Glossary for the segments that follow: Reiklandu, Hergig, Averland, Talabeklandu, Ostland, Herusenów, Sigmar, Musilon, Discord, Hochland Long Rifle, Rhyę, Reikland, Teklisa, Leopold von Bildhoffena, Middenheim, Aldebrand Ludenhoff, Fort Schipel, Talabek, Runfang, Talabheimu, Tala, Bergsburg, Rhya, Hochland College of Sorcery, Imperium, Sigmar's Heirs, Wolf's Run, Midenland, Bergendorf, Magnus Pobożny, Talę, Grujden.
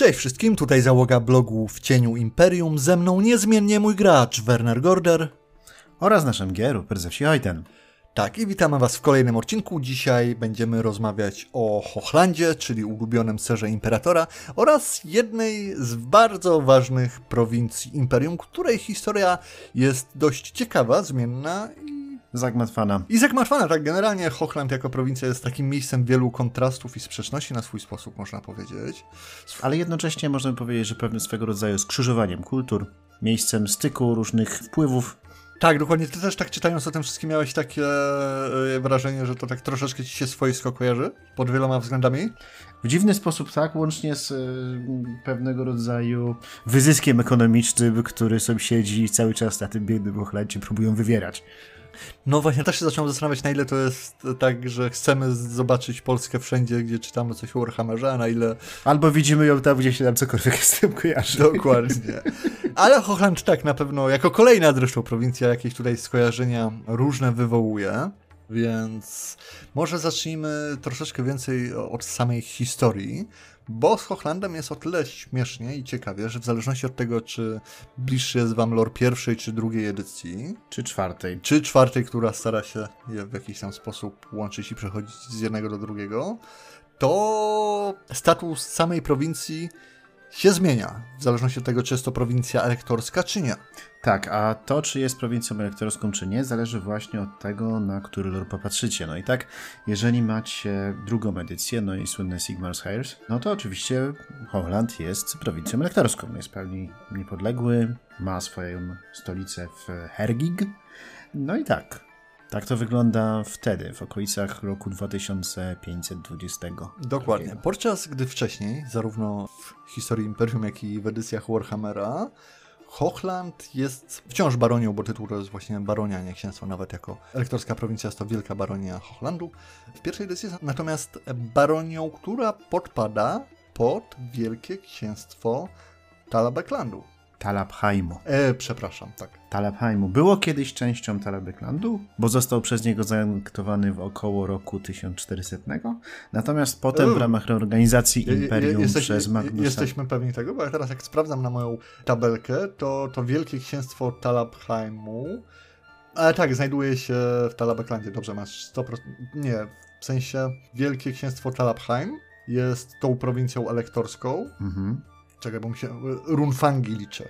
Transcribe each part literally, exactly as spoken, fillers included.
Cześć wszystkim, tutaj załoga blogu W Cieniu Imperium, ze mną niezmiennie mój gracz Werner Gorder oraz nasz M G R Rupert Hayden. Tak, i witamy Was w kolejnym odcinku. Dzisiaj będziemy rozmawiać o Hochlandzie, czyli ulubionym serze Imperatora, oraz jednej z bardzo ważnych prowincji Imperium, której historia jest dość ciekawa, zmienna i zagmatwana. I zagmatwana, tak. Generalnie Hochland jako prowincja jest takim miejscem wielu kontrastów i sprzeczności na swój sposób, można powiedzieć. Sw Ale jednocześnie można powiedzieć, że pewnym swego rodzaju skrzyżowaniem kultur, miejscem styku różnych wpływów. Tak, dokładnie. Ty też tak czytając o tym wszystkim miałeś takie wrażenie, że to tak troszeczkę ci się swojsko kojarzy pod wieloma względami? W dziwny sposób tak, łącznie z y, pewnego rodzaju wyzyskiem ekonomicznym, który sąsiedzi cały czas na tym biednym Hochlandzie próbują wywierać. No właśnie, też się zacząłem zastanawiać, na ile to jest tak, że chcemy zobaczyć Polskę wszędzie, gdzie czytamy coś o Warhammerze, a na ile... Albo widzimy ją tam, gdzie się nam cokolwiek z tym kojarzy. Dokładnie. Ale Hochland tak na pewno, jako kolejna zresztą prowincja, jakieś tutaj skojarzenia różne wywołuje, więc może zacznijmy troszeczkę więcej od samej historii. Bo z Hochlandem jest o tyle śmiesznie i ciekawie, że w zależności od tego, czy bliższy jest wam lore pierwszej czy drugiej edycji, czy czwartej, czy czwartej, która stara się je w jakiś tam sposób łączyć i przechodzić z jednego do drugiego, to status samej prowincji się zmienia, w zależności od tego, czy jest to prowincja elektorska, czy nie. Tak, a to, czy jest prowincją elektorską, czy nie, zależy właśnie od tego, na który lore popatrzycie. No i tak, jeżeli macie drugą edycję, no i słynne Sigmar's Heirs, no to oczywiście Hochland jest prowincją elektorską. Jest pełni niepodległy, ma swoją stolicę w Hergig. No i tak, tak to wygląda wtedy, w okolicach roku dwa tysiące pięćset dwudziestego. Dokładnie. Podczas gdy wcześniej, zarówno w historii Imperium, jak i w edycjach Warhammera, Hochland jest wciąż baronią, bo tytuł to jest właśnie baronia, nie księstwo, nawet jako elektorska prowincja jest to Wielka Baronia Hochlandu. W pierwszej edycji jest natomiast baronią, która podpada pod Wielkie Księstwo Talabeklandu. Talabheimu. E, przepraszam, tak. Talabheimu. Było kiedyś częścią Talabeklandu, bo został przez niego zaanektowany w około roku tysiąc czterysta. Natomiast potem w ramach reorganizacji Imperium jesteś, przez Magnusa... Jesteśmy pewni tego, bo ja teraz jak sprawdzam na moją tabelkę, to, to Wielkie Księstwo Talabheimu... Ale tak, znajduje się w Talabeklandzie. Dobrze, masz sto procent... Nie, w sensie Wielkie Księstwo Talabheim jest tą prowincją elektorską. Mhm. Czekaj, bo mi się runfangi liczę.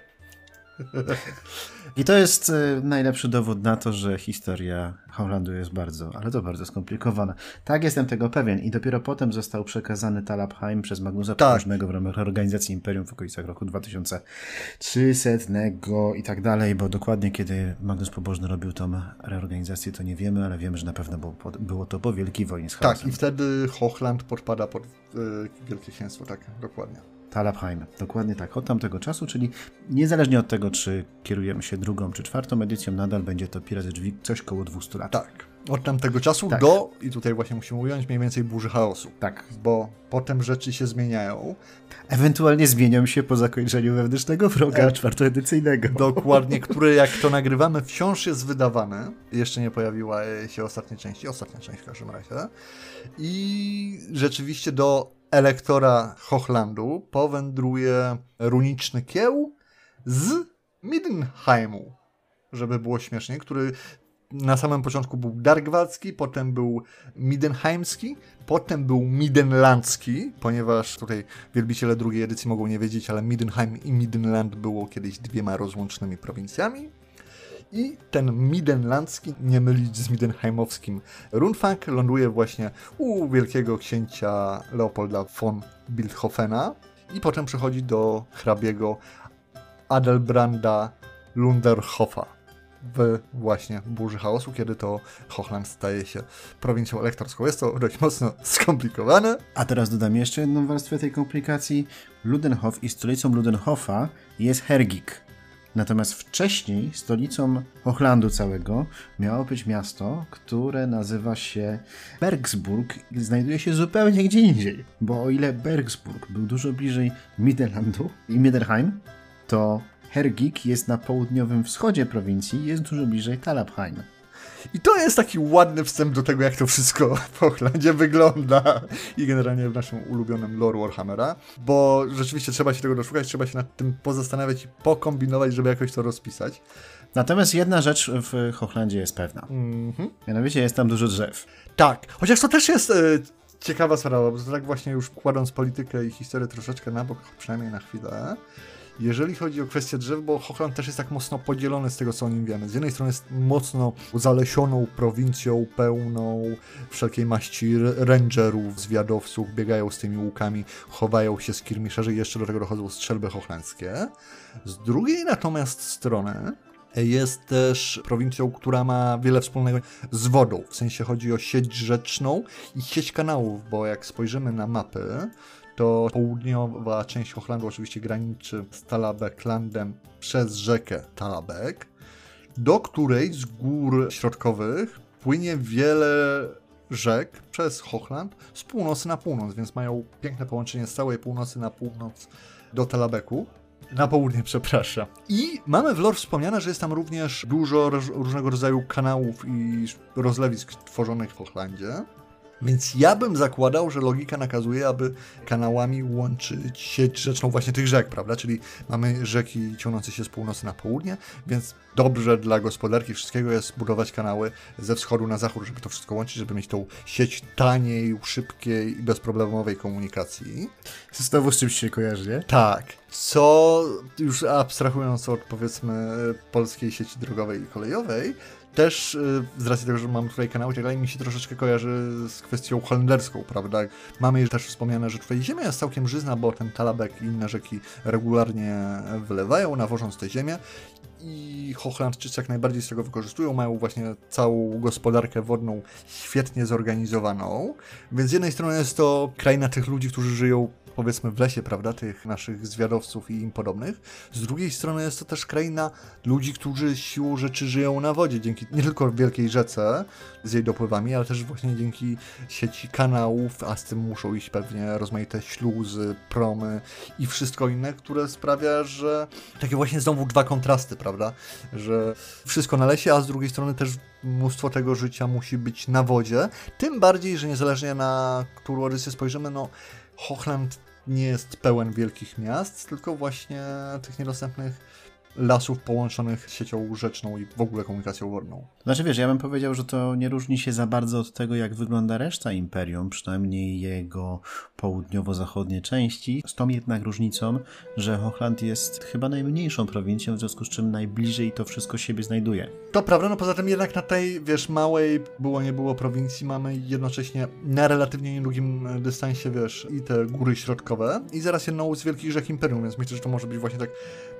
I to jest y, najlepszy dowód na to, że historia Hochlandu jest bardzo, ale to bardzo skomplikowana. Tak, jestem tego pewien. I dopiero potem został przekazany Talabheim przez Magnusa Pobożnego w ramach organizacji Imperium w okolicach roku dwa tysiące trzysta i tak dalej, bo dokładnie kiedy Magnus Pobożny robił tą reorganizację, to nie wiemy, ale wiemy, że na pewno było, było to po Wielkiej Wojnie z Chaosem. Tak, i wtedy Hochland podpada pod y, Wielkie Księstwo, tak, dokładnie. Talabheim. Dokładnie tak, od tamtego czasu, czyli niezależnie od tego, czy kierujemy się drugą czy czwartą edycją, nadal będzie to pira ze drzwi coś koło dwustu lat. Tak, od tamtego czasu tak. do, i tutaj właśnie musimy ująć, mniej więcej burzy chaosu. Tak. Bo potem rzeczy się zmieniają. Ewentualnie zmienią się po zakończeniu wewnętrznego wroga e... czwartoedycyjnego. Dokładnie, który jak to nagrywamy wciąż jest wydawany. Jeszcze nie pojawiła się ostatnia część, ostatnia część w każdym razie. I rzeczywiście do elektora Hochlandu powędruje runiczny kieł z Middenheimu, żeby było śmiesznie, który na samym początku był dargwacki, potem był midenheimski, potem był midenlandzki, ponieważ tutaj wielbiciele drugiej edycji mogą nie wiedzieć, ale Middenheim i Midenland było kiedyś dwiema rozłącznymi prowincjami. I ten midenlandzki, nie mylić z midenheimowskim runfang, ląduje właśnie u wielkiego księcia Leopolda von Bildhoffena i potem przechodzi do hrabiego Aldebranda Ludenhoffa w właśnie burzy chaosu, kiedy to Hochland staje się prowincją elektorską. Jest to dość mocno skomplikowane. A teraz dodam jeszcze jedną warstwę tej komplikacji. Ludenhoff i stolicą Ludenhoffa jest Hergig. Natomiast wcześniej stolicą Hochlandu całego miało być miasto, które nazywa się Bergsburg i znajduje się zupełnie gdzie indziej. Bo o ile Bergsburg był dużo bliżej Midenlandu i Middenheim, to Hergig jest na południowym wschodzie prowincji i jest dużo bliżej Talabheim. I to jest taki ładny wstęp do tego, jak to wszystko w Hochlandzie wygląda i generalnie w naszym ulubionym lore Warhammera, bo rzeczywiście trzeba się tego doszukać, trzeba się nad tym pozastanawiać i pokombinować, żeby jakoś to rozpisać. Natomiast jedna rzecz w Hochlandzie jest pewna, mm-hmm. mianowicie jest tam dużo drzew. Tak, chociaż to też jest y, ciekawa sprawa, bo to tak właśnie już kładąc politykę i historię troszeczkę na bok, przynajmniej na chwilę, jeżeli chodzi o kwestię drzew, bo Hochland też jest tak mocno podzielony z tego, co o nim wiemy. Z jednej strony jest mocno zalesioną prowincją, pełną wszelkiej maści rangerów, zwiadowców, biegają z tymi łukami, chowają się z kirmiszarzy i jeszcze do tego dochodzą strzelby hochlandzkie. Z drugiej natomiast strony jest też prowincją, która ma wiele wspólnego z wodą. W sensie chodzi o sieć rzeczną i sieć kanałów, bo jak spojrzymy na mapy, to południowa część Hochlandu oczywiście graniczy z Talabeklandem przez rzekę Talabek, do której z gór środkowych płynie wiele rzek przez Hochland z północy na północ, więc mają piękne połączenie z całej północy na północ do Talabeku. Na południe, przepraszam. I mamy w lore wspomniane, że jest tam również dużo różnego rodzaju kanałów i rozlewisk tworzonych w Hochlandzie. Więc ja bym zakładał, że logika nakazuje, aby kanałami łączyć sieć rzeczną właśnie tych rzek, prawda? Czyli mamy rzeki ciągnące się z północy na południe, więc dobrze dla gospodarki wszystkiego jest budować kanały ze wschodu na zachód, żeby to wszystko łączyć, żeby mieć tą sieć taniej, szybkiej i bezproblemowej komunikacji. Znowu z czymś się kojarzy, nie? Tak. Co, już abstrahując od powiedzmy polskiej sieci drogowej i kolejowej, też z racji tego, że mam tutaj kanały, tak dalej, mi się troszeczkę kojarzy z kwestią holenderską, prawda? Mamy też wspomniane, że tutaj ziemia jest całkiem żyzna, bo ten Talabek i inne rzeki regularnie wylewają, nawożąc tę ziemię i Hochlandczycy jak najbardziej z tego wykorzystują, mają właśnie całą gospodarkę wodną świetnie zorganizowaną, więc z jednej strony jest to kraina tych ludzi, którzy żyją powiedzmy w lesie, prawda, tych naszych zwiadowców i im podobnych. Z drugiej strony jest to też kraina ludzi, którzy siłą rzeczy żyją na wodzie, dzięki nie tylko wielkiej rzece z jej dopływami, ale też właśnie dzięki sieci kanałów, a z tym muszą iść pewnie rozmaite śluzy, promy i wszystko inne, które sprawia, że takie właśnie znowu dwa kontrasty, prawda, że wszystko na lesie, a z drugiej strony też mnóstwo tego życia musi być na wodzie, tym bardziej, że niezależnie na którą edycję spojrzymy, no Hochland nie jest pełen wielkich miast, tylko właśnie tych niedostępnych lasów połączonych siecią rzeczną i w ogóle komunikacją wodną. Znaczy wiesz, ja bym powiedział, że to nie różni się za bardzo od tego, jak wygląda reszta Imperium, przynajmniej jego południowo-zachodnie części, z tą jednak różnicą, że Hochland jest chyba najmniejszą prowincją, w związku z czym najbliżej to wszystko siebie znajduje. To prawda, no poza tym jednak na tej, wiesz, małej było nie było prowincji mamy jednocześnie na relatywnie niedługim dystansie, wiesz, i te góry środkowe i zaraz jedną z wielkich rzek Imperium, więc myślę, że to może być właśnie tak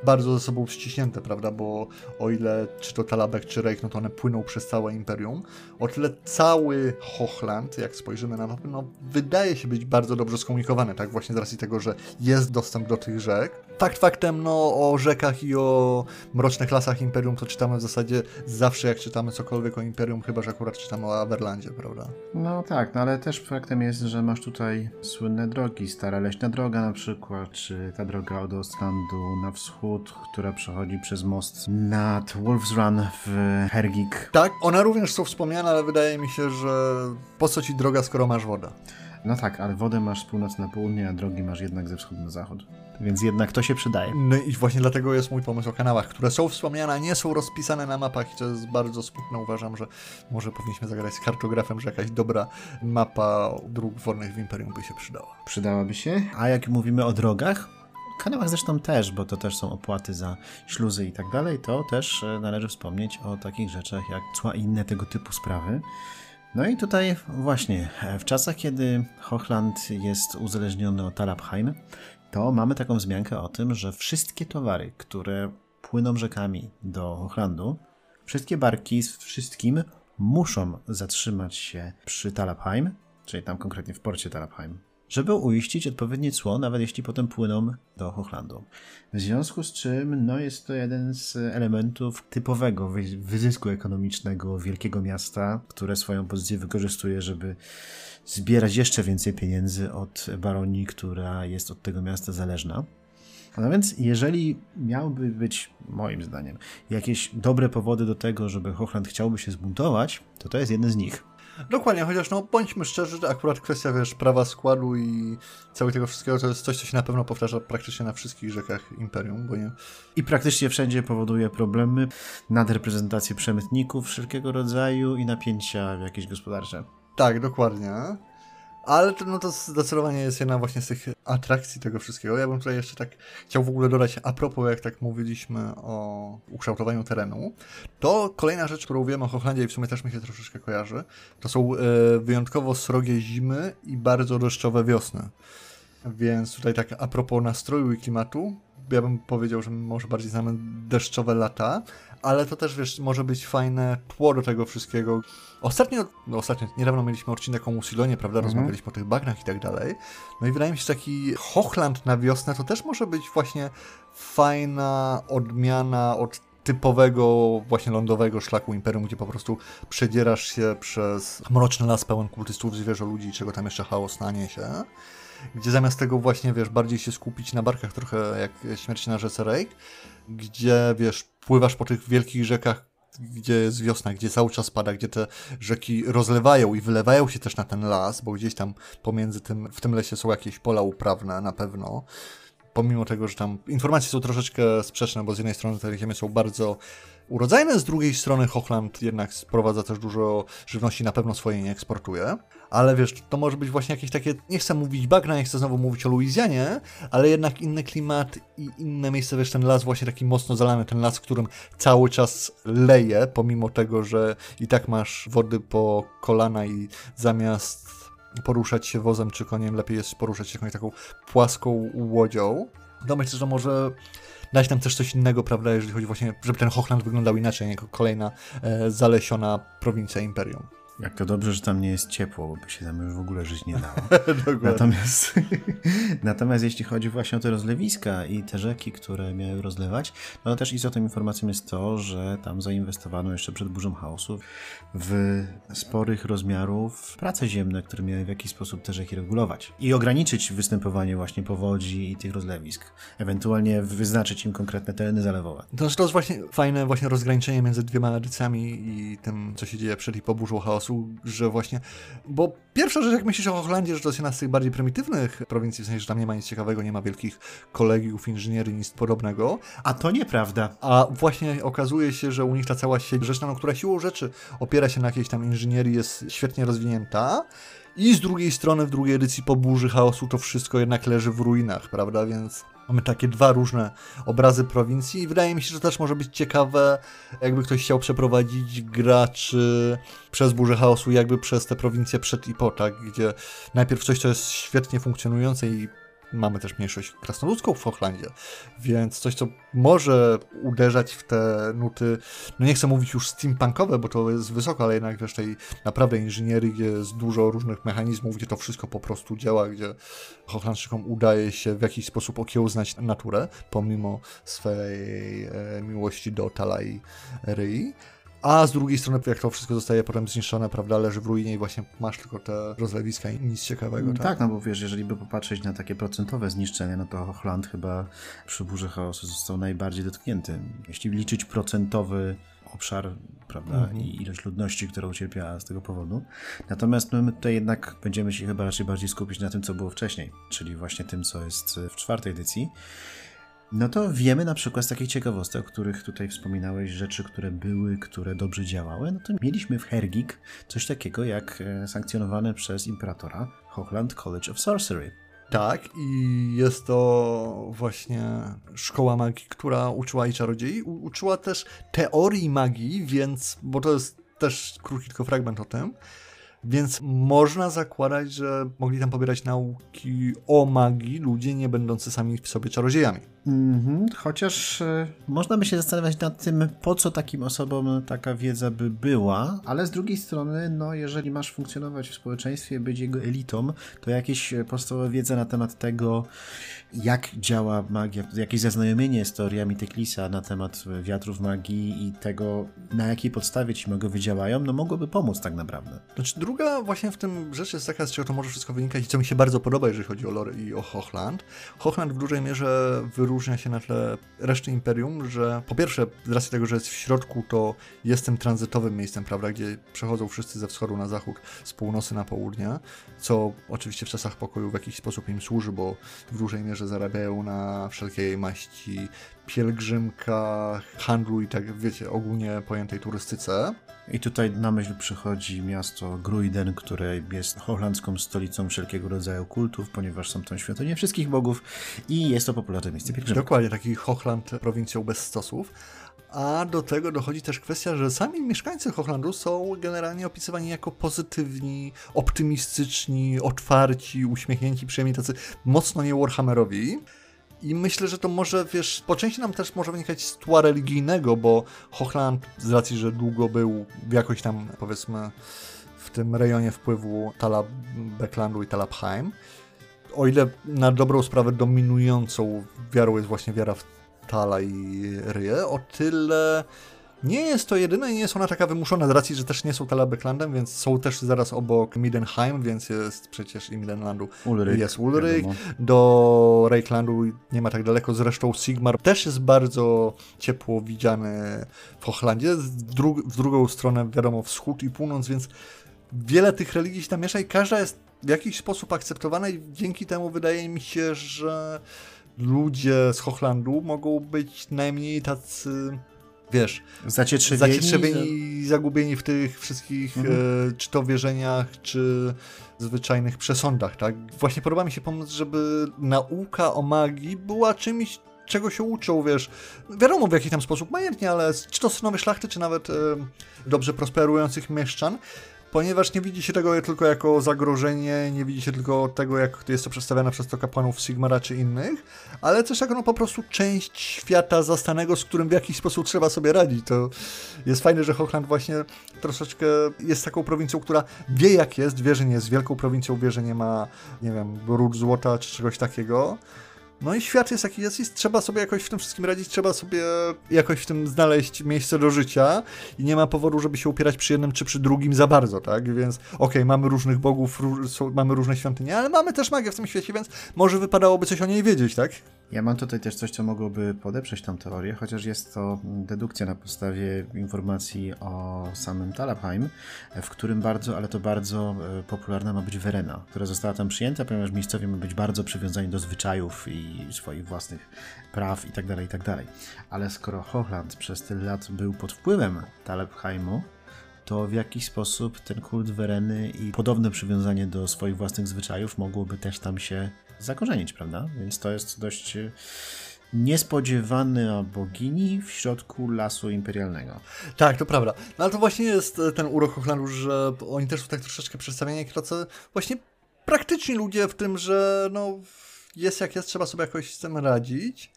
bardzo ze sobą ściśnięte, prawda, bo o ile czy to Talabek, czy Reik, no to one płyną przez całe Imperium, o tyle cały Hochland, jak spojrzymy na mapę, no wydaje się być bardzo dobrze skomunikowany, tak, właśnie z racji tego, że jest dostęp do tych rzek. Fakt faktem, no o rzekach i o mrocznych lasach Imperium to czytamy w zasadzie zawsze, jak czytamy cokolwiek o Imperium, chyba że akurat czytamy o Averlandzie, prawda? No tak, no ale też faktem jest, że masz tutaj słynne drogi, Stara Leśna Droga na przykład, czy ta droga od Ostlandu na wschód, która przechodzi przez most nad Wolf's Run w Hergig. Tak, one również są wspomniane, ale wydaje mi się, że po co ci droga, skoro masz wodę? No tak, ale wodę masz z północy na południe, a drogi masz jednak ze wschodu na zachód. Więc jednak to się przydaje. No i właśnie dlatego jest mój pomysł o kanałach, które są wspomniane, a nie są rozpisane na mapach i to jest bardzo smutne. Uważam, że może powinniśmy zagrać z kartografem, że jakaś dobra mapa dróg wodnych w Imperium by się przydała. Przydałaby się. A jak mówimy o drogach? W kanałach zresztą też, bo to też są opłaty za śluzy i tak dalej, to też należy wspomnieć o takich rzeczach jak cła i inne tego typu sprawy. No i tutaj właśnie w czasach, kiedy Hochland jest uzależniony od Talabheim, to mamy taką wzmiankę o tym, że wszystkie towary, które płyną rzekami do Hochlandu, wszystkie barki z wszystkim muszą zatrzymać się przy Talabheim, czyli tam konkretnie w porcie Talabheim, żeby uiścić odpowiednie cło, nawet jeśli potem płyną do Hochlandu. W związku z czym no jest to jeden z elementów typowego wy- wyzysku ekonomicznego wielkiego miasta, które swoją pozycję wykorzystuje, żeby zbierać jeszcze więcej pieniędzy od baronii, która jest od tego miasta zależna. No więc jeżeli miałby być, moim zdaniem, jakieś dobre powody do tego, żeby Hochland chciałby się zbuntować, to to jest jeden z nich. Dokładnie, chociaż no bądźmy szczerzy, że akurat kwestia, wiesz, prawa składu i całego tego wszystkiego to jest coś, co się na pewno powtarza praktycznie na wszystkich rzekach Imperium, bo nie... I praktycznie wszędzie powoduje problemy, nadreprezentację przemytników wszelkiego rodzaju i napięcia jakieś gospodarcze. Tak, dokładnie. Ale to, no to zdecydowanie jest jedna właśnie z tych atrakcji tego wszystkiego. Ja bym tutaj jeszcze tak chciał w ogóle dodać, a propos jak tak mówiliśmy o ukształtowaniu terenu, to kolejna rzecz, którą wiemy o Hochlandzie i w sumie też mi się troszeczkę kojarzy, to są y, wyjątkowo srogie zimy i bardzo deszczowe wiosny. Więc tutaj tak a propos nastroju i klimatu, ja bym powiedział, że może bardziej znamy deszczowe lata, ale to też, wiesz, może być fajne tło do tego wszystkiego. Ostatnio, no ostatnio, niedawno mieliśmy odcinek o Musilonie, prawda, mhm. rozmawialiśmy o tych bagnach i tak dalej. No i wydaje mi się, że taki Hochland na wiosnę to też może być właśnie fajna odmiana od typowego właśnie lądowego szlaku Imperium, gdzie po prostu przedzierasz się przez mroczny las pełen kultystów, zwierzoludzi, czego tam jeszcze chaos naniesie. Gdzie zamiast tego właśnie, wiesz, bardziej się skupić na barkach, trochę jak śmierć na rzece Rejk, gdzie, wiesz, pływasz po tych wielkich rzekach, gdzie jest wiosna, gdzie cały czas pada, gdzie te rzeki rozlewają i wylewają się też na ten las, bo gdzieś tam pomiędzy tym, w tym lesie są jakieś pola uprawne na pewno, pomimo tego, że tam informacje są troszeczkę sprzeczne, bo z jednej strony te ziemie są bardzo urodzajne, z drugiej strony Hochland jednak sprowadza też dużo żywności, na pewno swojej nie eksportuje, ale wiesz, to może być właśnie jakieś takie, nie chcę mówić bagna, nie chcę znowu mówić o Luizjanie, ale jednak inny klimat i inne miejsce, wiesz, ten las właśnie taki mocno zalany, ten las, w którym cały czas leje, pomimo tego, że i tak masz wody po kolana i zamiast poruszać się wozem czy koniem, lepiej jest poruszać się jakąś taką płaską łodzią. No myślę, że może dać nam też coś innego, prawda, jeżeli chodzi właśnie, żeby ten Hochland wyglądał inaczej, jako kolejna e, zalesiona prowincja Imperium. Jak to dobrze, że tam nie jest ciepło, bo by się tam już w ogóle żyć nie dało. Natomiast, natomiast jeśli chodzi właśnie o te rozlewiska i te rzeki, które miały rozlewać, no też istotną informacją jest to, że tam zainwestowano jeszcze przed burzą chaosu w sporych rozmiarów prace ziemne, które miały w jakiś sposób te rzeki regulować i ograniczyć występowanie właśnie powodzi i tych rozlewisk, ewentualnie wyznaczyć im konkretne tereny zalewowe. To jest, to jest właśnie fajne właśnie rozgraniczenie między dwiema edycjami i tym, co się dzieje przed i po burzą chaosu, że właśnie, bo pierwsza rzecz, jak myślisz o Hochlandzie, że to jest jedna z tych bardziej prymitywnych prowincji, w sensie, że tam nie ma nic ciekawego, nie ma wielkich kolegiów, inżynierii, nic podobnego. A to nieprawda. A właśnie okazuje się, że u nich ta cała sieć rzeczna, no, która siłą rzeczy opiera się na jakiejś tam inżynierii, jest świetnie rozwinięta i z drugiej strony, w drugiej edycji po burzy chaosu to wszystko jednak leży w ruinach, prawda, więc... Mamy takie dwa różne obrazy prowincji i wydaje mi się, że też może być ciekawe, jakby ktoś chciał przeprowadzić graczy przez burzę chaosu, jakby przez te prowincje przed i po, tak? Gdzie najpierw coś, co jest świetnie funkcjonujące i mamy też mniejszość krasnoludzką w Hochlandzie, więc coś, co może uderzać w te nuty, no nie chcę mówić już steampunkowe, bo to jest wysoko, ale jednak też tej naprawdę inżynierii, gdzie jest dużo różnych mechanizmów, gdzie to wszystko po prostu działa, gdzie Hochlandczykom udaje się w jakiś sposób okiełznać naturę, pomimo swej e, miłości do Tala i Ryi. A z drugiej strony, jak to wszystko zostaje potem zniszczone, prawda, leży w ruinie i właśnie masz tylko te rozlewiska i nic ciekawego. Tak, tak, no bo wiesz, jeżeli by popatrzeć na takie procentowe zniszczenie, no to Hochland chyba przy burze chaosu został najbardziej dotknięty. Jeśli liczyć procentowy obszar, prawda, mhm. i ilość ludności, która ucierpiała z tego powodu. Natomiast my tutaj jednak będziemy się chyba raczej bardziej skupić na tym, co było wcześniej, czyli właśnie tym, co jest w czwartej edycji. No to wiemy na przykład z takich ciekawostek, o których tutaj wspominałeś, rzeczy, które były, które dobrze działały, no to mieliśmy w Hergig coś takiego jak sankcjonowane przez imperatora Hochland College of Sorcery. Tak, i jest to właśnie szkoła magii, która uczyła i czarodziei, u- uczyła też teorii magii, więc, bo to jest też krótki tylko fragment o tym, więc można zakładać, że mogli tam pobierać nauki o magii ludzie nie będący sami w sobie czarodziejami. Mm-hmm, chociaż y, można by się zastanawiać nad tym, po co takim osobom taka wiedza by była, ale z drugiej strony, no jeżeli masz funkcjonować w społeczeństwie, być jego elitą, to jakieś podstawowa wiedza na temat tego, jak działa magia, jakieś zaznajomienie z teoriami Teklisa na temat wiatrów magii i tego, na jakiej podstawie ci magowie działają, no mogłoby pomóc tak naprawdę. Znaczy, druga właśnie w tym rzecz jest taka, z czego to może wszystko wynikać i co mi się bardzo podoba, jeżeli chodzi o lore i o Hochland. Hochland w dużej mierze wyróżnia wyróżnia się na tle reszty Imperium, że po pierwsze, z racji tego, że jest w środku, to jest tym tranzytowym miejscem, prawda, gdzie przechodzą wszyscy ze wschodu na zachód, z północy na południe, co oczywiście w czasach pokoju w jakiś sposób im służy, bo w dużej mierze zarabiają na wszelkiej maści pielgrzymkach, handlu i tak, wiecie, ogólnie pojętej turystyce. I tutaj na myśl przychodzi miasto Grujden, które jest holandzką stolicą wszelkiego rodzaju kultów, ponieważ są tam świątynie wszystkich bogów i jest to popularne miejsce pielgrzymek. Dokładnie, taki Hochland prowincją bez stosów. A do tego dochodzi też kwestia, że sami mieszkańcy Hochlandu są generalnie opisywani jako pozytywni, optymistyczni, otwarci, uśmiechnięci, przyjemni, tacy mocno nie Warhammerowi. I myślę, że to może, wiesz, po części nam też może wynikać z tła religijnego, bo Hochland, z racji, że długo był jakoś tam, powiedzmy, w tym rejonie wpływu Talabeklandu i Talabheim, o ile na dobrą sprawę dominującą wiarą jest właśnie wiara w Talę i Rhyę, o tyle nie jest to jedyne i nie jest ona taka wymuszona, z racji, że też nie są Talabeklandem, więc są też zaraz obok Middenheim, więc jest przecież i Midenlandu Ulric, jest Ulric, wiadomo. Do Reiklandu nie ma tak daleko, zresztą Sigmar też jest bardzo ciepło widziany w Hochlandzie, w, dru- w drugą stronę wiadomo wschód i północ, więc wiele tych religii się tam miesza i każda jest w jakiś sposób akceptowana i dzięki temu wydaje mi się, że ludzie z Hochlandu mogą być najmniej tacy, wiesz, zacietrzewieni, zacietrzewieni i zagubieni w tych wszystkich, mhm. e, czy to wierzeniach, czy zwyczajnych przesądach, tak? Właśnie podoba mi się pomysł, żeby nauka o magii była czymś, czego się uczą, wiesz, wiadomo w jaki tam sposób, majętnie, ale czy to synowie szlachty, czy nawet e, dobrze prosperujących mieszczan, ponieważ nie widzi się tego tylko jako zagrożenie, nie widzi się tylko tego, jak jest to przedstawiane przez to kapłanów Sigmara czy innych, ale też jako no po prostu część świata zastanego, z którym w jakiś sposób trzeba sobie radzić. To jest fajne, że Hochland właśnie troszeczkę jest taką prowincją, która wie jak jest, wie, że nie jest wielką prowincją, wie, że nie ma, nie wiem, ród złota czy czegoś takiego. No i świat jest jaki jest i trzeba sobie jakoś w tym wszystkim radzić, trzeba sobie jakoś w tym znaleźć miejsce do życia i nie ma powodu, żeby się upierać przy jednym czy przy drugim za bardzo, tak? Więc okej, okay, mamy różnych bogów, róż, są, mamy różne świątynie, ale mamy też magię w tym świecie, więc może wypadałoby coś o niej wiedzieć, tak? Ja mam tutaj też coś, co mogłoby podeprzeć tą teorię, chociaż jest to dedukcja na podstawie informacji o samym Talabheim, w którym bardzo, ale to bardzo popularna ma być Verena, która została tam przyjęta, ponieważ miejscowi ma być bardzo przywiązani do zwyczajów i swoich własnych praw i tak dalej, i tak dalej. Ale skoro Hochland przez tyle lat był pod wpływem Talabheimu, to w jakiś sposób ten kult Wereny i podobne przywiązanie do swoich własnych zwyczajów mogłoby też tam się zakorzenić, prawda? Więc to jest dość niespodziewana bogini w środku lasu imperialnego. Tak, to prawda. No ale to właśnie jest ten urok Hochlandu, że oni też są tak troszeczkę przedstawieni jak tacy właśnie praktyczni ludzie w tym, że no jest jak jest, trzeba sobie jakoś z tym radzić.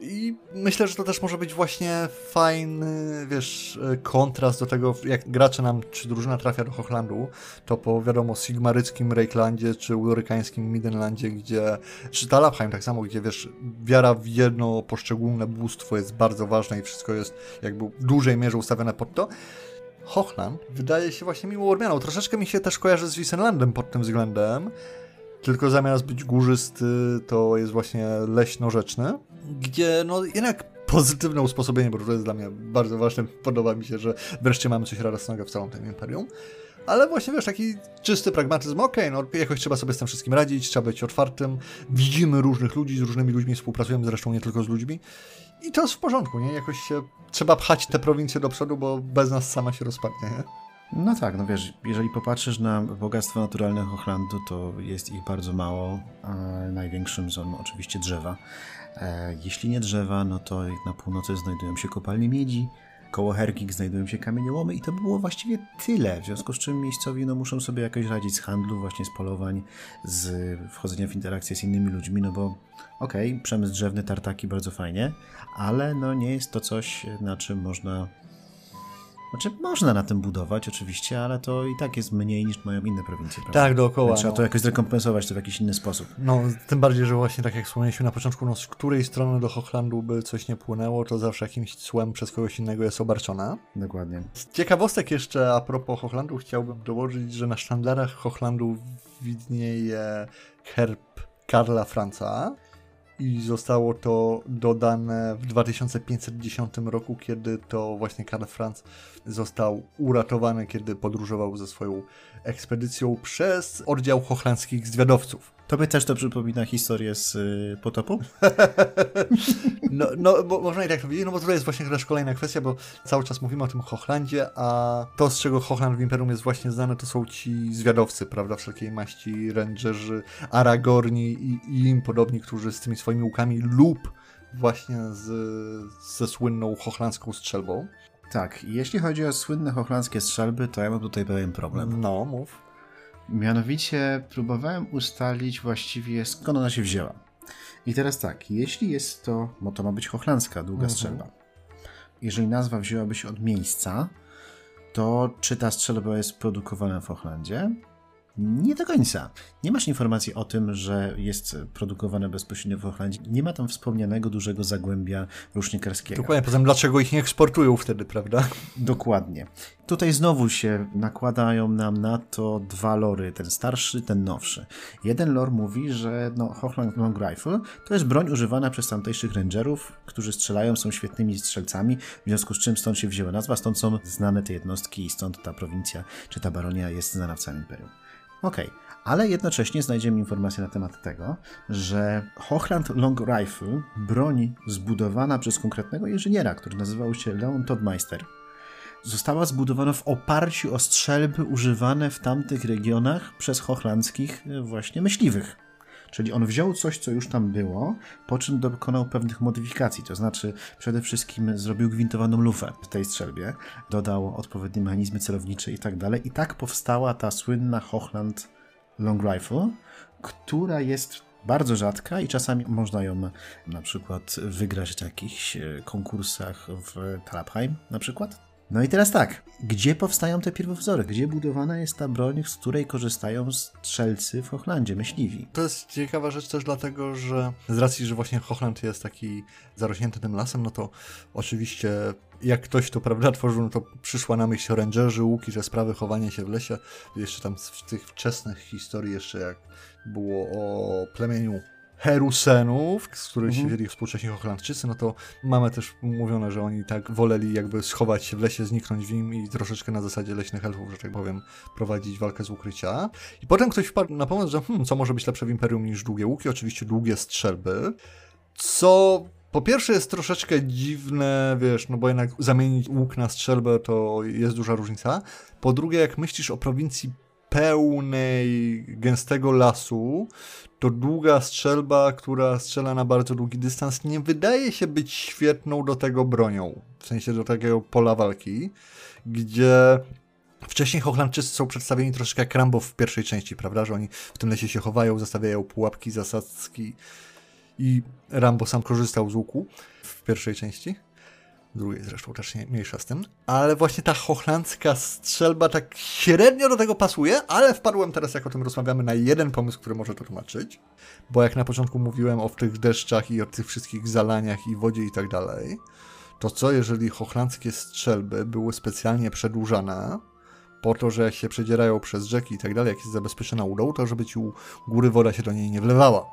I myślę, że to też może być właśnie fajny, wiesz, kontrast do tego, jak gracze nam, czy drużyna trafia do Hochlandu, to po, wiadomo, sigmaryckim Reiklandzie, czy ulrykańskim Midenlandzie, gdzie, czy Talabheim tak samo, gdzie, wiesz, wiara w jedno poszczególne bóstwo jest bardzo ważna i wszystko jest jakby w dużej mierze ustawione pod to. Hochland wydaje się właśnie miłą odmianą. Troszeczkę mi się też kojarzy z Wissenlandem pod tym względem, tylko zamiast być górzysty, to jest właśnie leśno-rzeczny, gdzie no jednak pozytywne usposobienie, bo to jest dla mnie bardzo ważne, podoba mi się, że wreszcie mamy coś radosnego w całym tym imperium, ale właśnie wiesz, taki czysty pragmatyzm, okej, okay, no jakoś trzeba sobie z tym wszystkim radzić, trzeba być otwartym, widzimy różnych ludzi, z różnymi ludźmi współpracujemy, zresztą nie tylko z ludźmi i to jest w porządku, nie? Jakoś się trzeba pchać te prowincje do przodu, bo bez nas sama się rozpadnie, nie? No tak, no wiesz, jeżeli popatrzysz na bogactwo naturalne Hochlandu, to jest ich bardzo mało, a największym są oczywiście drzewa. E, jeśli nie drzewa, no to na północy znajdują się kopalnie miedzi, koło Hergig znajdują się kamieniołomy i to było właściwie tyle, w związku z czym miejscowi no, muszą sobie jakoś radzić z handlu, właśnie z polowań, z wchodzenia w interakcję z innymi ludźmi, no bo okej, okay, przemysł drzewny, tartaki, bardzo fajnie, ale no nie jest to coś, na czym można... Znaczy, można na tym budować oczywiście, ale to i tak jest mniej niż mają inne prowincje, prawda? Tak, dookoła. Więc trzeba no. to jakoś zrekompensować to w jakiś inny sposób. No, tym bardziej, że właśnie tak jak wspomnieliśmy na początku, no z której strony do Hochlandu by coś nie płynęło, to zawsze jakimś cłem przez kogoś innego jest obarczone. Dokładnie. Z ciekawostek jeszcze a propos Hochlandu chciałbym dołożyć, że na sztandarach Hochlandu widnieje herb Karla Franza. i zostało to dodane w dwa tysiące pięćset dziesiątym roku, kiedy to właśnie Karl Franz został uratowany, kiedy podróżował ze swoją ekspedycją przez oddział hochlandzkich zwiadowców. Tobie też to przypomina historię z y, potopu? no, no, bo można i tak powiedzieć, no bo to jest właśnie też kolejna kwestia, bo cały czas mówimy o tym Hochlandzie, a to, z czego Hochland w Imperium jest właśnie znany, to są ci zwiadowcy, prawda, wszelkiej maści, rangerzy, aragorni i, i im podobni, którzy z tymi swoimi łukami lub właśnie z, ze słynną hochlandzką strzelbą. Tak, jeśli chodzi o słynne hochlandzkie strzelby, to ja mam tutaj pewien problem. No, mów. Mianowicie próbowałem ustalić właściwie, skąd ona się wzięła. I teraz tak, jeśli jest to, bo to ma być hochlandzka długa strzelba. Jeżeli nazwa wzięłaby się od miejsca, to czy ta strzelba jest produkowana w Hochlandzie? Nie do końca. Nie masz informacji o tym, że jest produkowane bezpośrednio w Hochlandzie. Nie ma tam wspomnianego dużego zagłębia rusznikarskiego. Dokładnie, poza tym dlaczego ich nie eksportują wtedy, prawda? Dokładnie. Tutaj znowu się nakładają nam na to dwa lory, ten starszy, ten nowszy. Jeden lore mówi, że no, Hochland Long Rifle to jest broń używana przez tamtejszych rangerów, którzy strzelają, są świetnymi strzelcami, w związku z czym stąd się wzięła nazwa, stąd są znane te jednostki i stąd ta prowincja czy ta baronia jest znana w całym imperium. Okej, okay. Ale jednocześnie znajdziemy informację na temat tego, że Hochland Long Rifle, broń zbudowana przez konkretnego inżyniera, który nazywał się Leon Todmeister, została zbudowana w oparciu o strzelby używane w tamtych regionach przez hochlandzkich właśnie myśliwych. Czyli on wziął coś, co już tam było, po czym dokonał pewnych modyfikacji, to znaczy przede wszystkim zrobił gwintowaną lufę w tej strzelbie, dodał odpowiednie mechanizmy celownicze i tak dalej. I tak powstała ta słynna Hochland Long Rifle, która jest bardzo rzadka i czasami można ją na przykład wygrać w jakichś konkursach w Talabheim na przykład. No i teraz tak, gdzie powstają te pierwowzory? Gdzie budowana jest ta broń, z której korzystają strzelcy w Hochlandzie, myśliwi? To jest ciekawa rzecz też dlatego, że z racji, że właśnie Hochland jest taki zarośnięty tym lasem, no to oczywiście jak ktoś to, prawda, tworzył, no to przyszła na myśl rangerzy, łuki, że sprawy chowania się w lesie, jeszcze tam z tych wczesnych historii, jeszcze jak było o plemieniu Herusenów, z których mhm. się wzięli współcześni Hochlandczycy, no to mamy też mówione, że oni tak woleli jakby schować się w lesie, zniknąć w nim i troszeczkę na zasadzie leśnych elfów, że tak powiem, prowadzić walkę z ukrycia. I potem ktoś wpadł na pomysł, że hmm, co może być lepsze w Imperium niż długie łuki, oczywiście długie strzelby, co po pierwsze jest troszeczkę dziwne, wiesz, no bo jednak zamienić łuk na strzelbę to jest duża różnica. Po drugie, jak myślisz o prowincji pełnej, gęstego lasu, to długa strzelba, która strzela na bardzo długi dystans, nie wydaje się być świetną do tego bronią, w sensie do takiego pola walki, gdzie wcześniej Hochlandczycy są przedstawieni troszeczkę jak Rambo w pierwszej części, prawda, że oni w tym lesie się chowają, zastawiają pułapki, zasadzki i Rambo sam korzystał z łuku w pierwszej części. Drugiej zresztą też nie, mniejsza z tym, ale właśnie ta hochlandzka strzelba tak średnio do tego pasuje, ale wpadłem teraz, jak o tym rozmawiamy, na jeden pomysł, który może to tłumaczyć, bo jak na początku mówiłem o tych deszczach i o tych wszystkich zalaniach i wodzie i tak dalej, to co jeżeli hochlandzkie strzelby były specjalnie przedłużane po to, że jak się przedzierają przez rzeki i tak dalej, jak jest zabezpieczona łudą, to żeby ci u góry woda się do niej nie wlewała.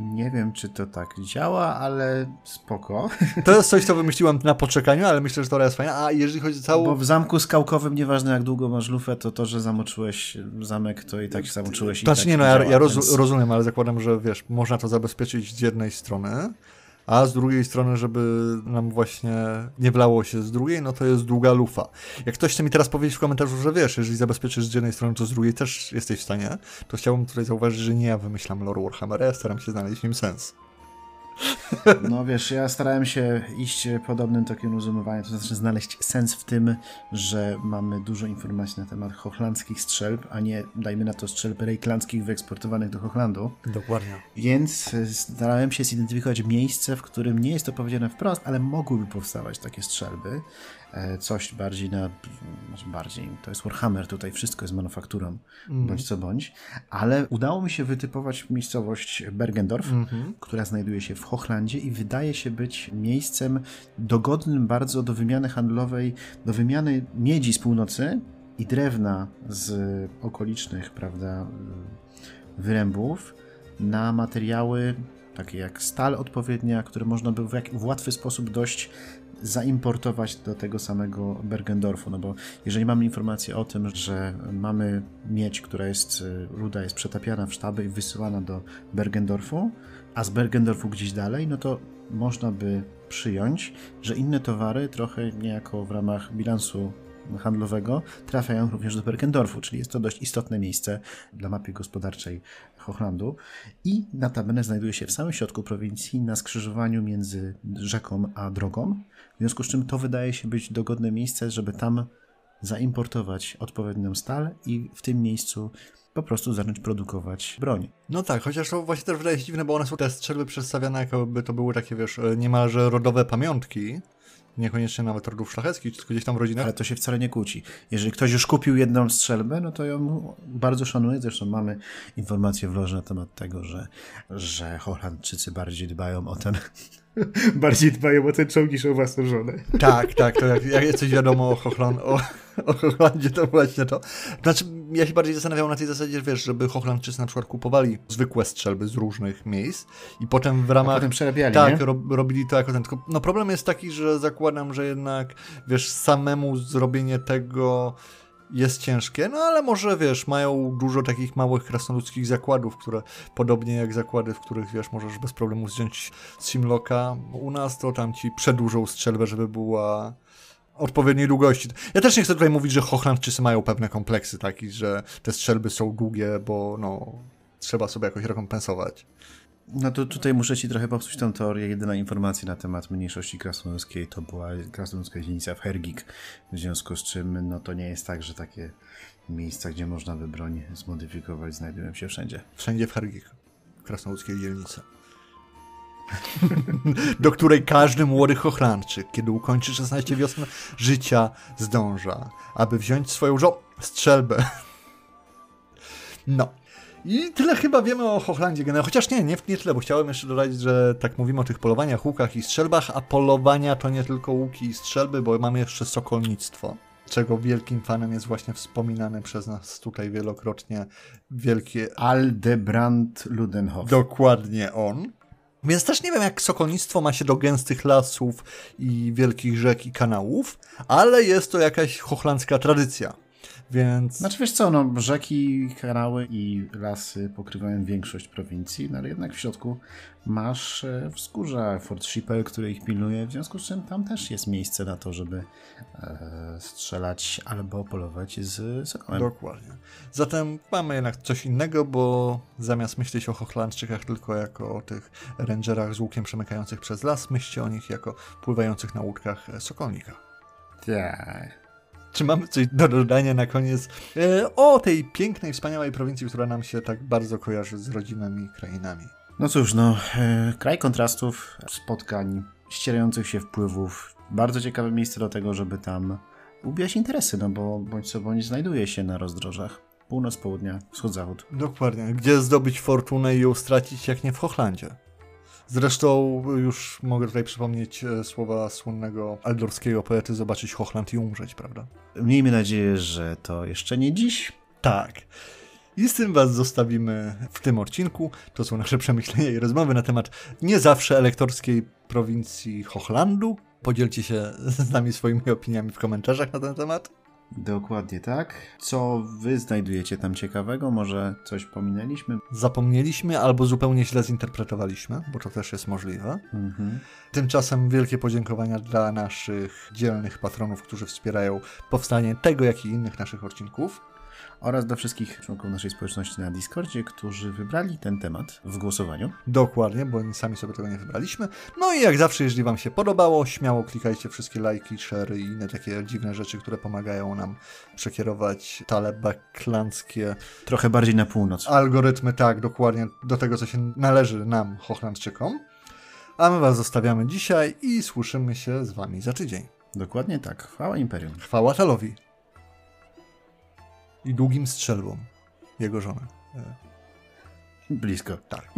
Nie wiem, czy to tak działa, ale spoko. To jest coś, co wymyśliłem na poczekaniu, ale myślę, że to jest fajne. A jeżeli chodzi o całą... Bo w zamku skałkowym, nieważne jak długo masz lufę, to to, że zamoczyłeś zamek, to i tak się zamoczyłeś. Znaczy tak nie, no ja, ja roz, więc... rozumiem, ale zakładam, że wiesz, można to zabezpieczyć z jednej strony, a z drugiej strony, żeby nam właśnie nie wlało się z drugiej, no to jest długa lufa. Jak ktoś chce mi teraz powiedzieć w komentarzu, że wiesz, jeżeli zabezpieczysz z jednej strony, to z drugiej też jesteś w stanie, to chciałbym tutaj zauważyć, że nie ja wymyślam lore Warhammera, ja staram się znaleźć w nim sens. No wiesz, ja starałem się iść podobnym tokiem rozumowania, to znaczy znaleźć sens w tym, że mamy dużo informacji na temat hochlandzkich strzelb, a nie, dajmy na to, strzelb reiklandzkich wyeksportowanych do Hochlandu. Dokładnie. Więc starałem się zidentyfikować miejsce, w którym nie jest to powiedziane wprost, ale mogłyby powstawać takie strzelby. Coś bardziej na... bardziej, to jest Warhammer, tutaj wszystko jest manufakturą, mm. bądź co bądź, ale udało mi się wytypować miejscowość Bergendorf, mm-hmm. która znajduje się w Hochlandzie i wydaje się być miejscem dogodnym bardzo do wymiany handlowej, do wymiany miedzi z północy i drewna z okolicznych, prawda, wyrębów na materiały takie jak stal odpowiednia, które można by w, jak, w łatwy sposób dość zaimportować do tego samego Bergendorfu, no bo jeżeli mamy informację o tym, że mamy miedź, która jest ruda, jest przetapiana w sztaby i wysyłana do Bergendorfu, a z Bergendorfu gdzieś dalej, no to można by przyjąć, że inne towary trochę niejako w ramach bilansu handlowego trafiają również do Bergendorfu, czyli jest to dość istotne miejsce dla mapy gospodarczej Hochlandu i notabene znajduje się w samym środku prowincji, na skrzyżowaniu między rzeką a drogą, w związku z czym to wydaje się być dogodne miejsce, żeby tam zaimportować odpowiednią stal i w tym miejscu po prostu zacząć produkować broń. No tak, chociaż to właśnie też wydaje się dziwne, bo one są te strzelby przedstawiane, jakoby to były takie, wiesz, niemalże rodowe pamiątki, niekoniecznie nawet rodów szlacheckich, tylko gdzieś tam w rodzinach. Ale to się wcale nie kłóci. Jeżeli ktoś już kupił jedną strzelbę, no to ją bardzo szanuję. Zresztą mamy informacje w loży na temat tego, że, że Holandczycy bardziej dbają o ten... bardziej dbają o ten czołg niż o własną żonę. Tak, tak. To jak, jak coś wiadomo o, Hochland, o, o Hochlandzie, to właśnie to. Znaczy, ja się bardziej zastanawiam na tej zasadzie, wiesz, żeby Hochlandczycy na przykład kupowali zwykłe strzelby z różnych miejsc i potem w ramach... A potem przerabiali, tak, nie? Ro, robili to jako ten... Tylko, no problem jest taki, że zakładam, że jednak, wiesz, samemu zrobienie tego jest ciężkie, no ale może, wiesz, mają dużo takich małych krasnoludzkich zakładów, które, podobnie jak zakłady, w których, wiesz, możesz bez problemu zdjąć z Simlocka, u nas to tam ci przedłużą strzelbę, żeby była odpowiedniej długości. Ja też nie chcę tutaj mówić, że Hochlandczycy mają pewne kompleksy, taki, że te strzelby są długie, bo, no, trzeba sobie jakoś rekompensować. No to tutaj muszę ci trochę popsuć tę teorię. Jedyna informacja na temat mniejszości krasnoludzkiej to była krasnoludzka dzielnica w Hergig, w związku z czym no to nie jest tak, że takie miejsca, gdzie można by broń zmodyfikować, znajdują się wszędzie. Wszędzie w Hergig, w krasnoludzkiej dzielnicy. Do której każdy młody Hochlandczyk, kiedy ukończy szesnaście wiosen życia, zdąża, aby wziąć swoją żo... strzelbę. No. I tyle chyba wiemy o Hochlandzie generalnie. Chociaż nie, nie, nie tyle, bo chciałem jeszcze dodać, że tak mówimy o tych polowaniach, łukach i strzelbach, a polowania to nie tylko łuki i strzelby, bo mamy jeszcze sokolnictwo, czego wielkim fanem jest właśnie wspominany przez nas tutaj wielokrotnie wielki... Aldebrand Ludenhoff. Dokładnie on. Więc też nie wiem, jak sokolnictwo ma się do gęstych lasów i wielkich rzek i kanałów, ale jest to jakaś hochlandzka tradycja. Więc... Znaczy wiesz co, no rzeki, kanały i lasy pokrywają większość prowincji, no ale jednak w środku masz wzgórza Fort Schipel, który ich pilnuje, w związku z czym tam też jest miejsce na to, żeby e, strzelać albo polować z sokołem. Dokładnie. Zatem mamy jednak coś innego, bo zamiast myśleć o Hochlandczykach tylko jako o tych rangerach z łukiem przemykających przez las, myślcie o nich jako pływających na łódkach sokolnikach. Tak. Czy mamy coś do dodania na koniec o tej pięknej, wspaniałej prowincji, która nam się tak bardzo kojarzy z rodzinami i krainami? No cóż, no, kraj kontrastów, spotkań, ścierających się wpływów. Bardzo ciekawe miejsce do tego, żeby tam ubijać interesy, no bo bądź co bądź znajduje się na rozdrożach. Północ, południa, wschód, zachód. Dokładnie. Gdzie zdobyć fortunę i ją stracić, jak nie w Hochlandzie? Zresztą już mogę tutaj przypomnieć słowa słynnego aldorskiego poety: zobaczyć Hochland i umrzeć, prawda? Miejmy nadzieję, że to jeszcze nie dziś. Tak. I z tym was zostawimy w tym odcinku. To są nasze przemyślenia i rozmowy na temat nie zawsze elektorskiej prowincji Hochlandu. Podzielcie się z nami swoimi opiniami w komentarzach na ten temat. Dokładnie tak. Co wy znajdujecie tam ciekawego? Może coś pominęliśmy? Zapomnieliśmy albo zupełnie źle zinterpretowaliśmy, bo to też jest możliwe. Mm-hmm. Tymczasem wielkie podziękowania dla naszych dzielnych patronów, którzy wspierają powstanie tego, jak i innych naszych odcinków. Oraz do wszystkich członków naszej społeczności na Discordzie, którzy wybrali ten temat w głosowaniu. Dokładnie, bo sami sobie tego nie wybraliśmy. No i jak zawsze, jeżeli wam się podobało, śmiało klikajcie wszystkie lajki, share i inne takie dziwne rzeczy, które pomagają nam przekierować talebeklandzkie... Trochę bardziej na północ. Algorytmy, tak, dokładnie, do tego, co się należy nam, Hochlandczykom. A my was zostawiamy dzisiaj i słyszymy się z wami za tydzień. Dokładnie tak. Chwała Imperium. Chwała Talowi. I długim strzelbom jego żony. Blisko. Tak.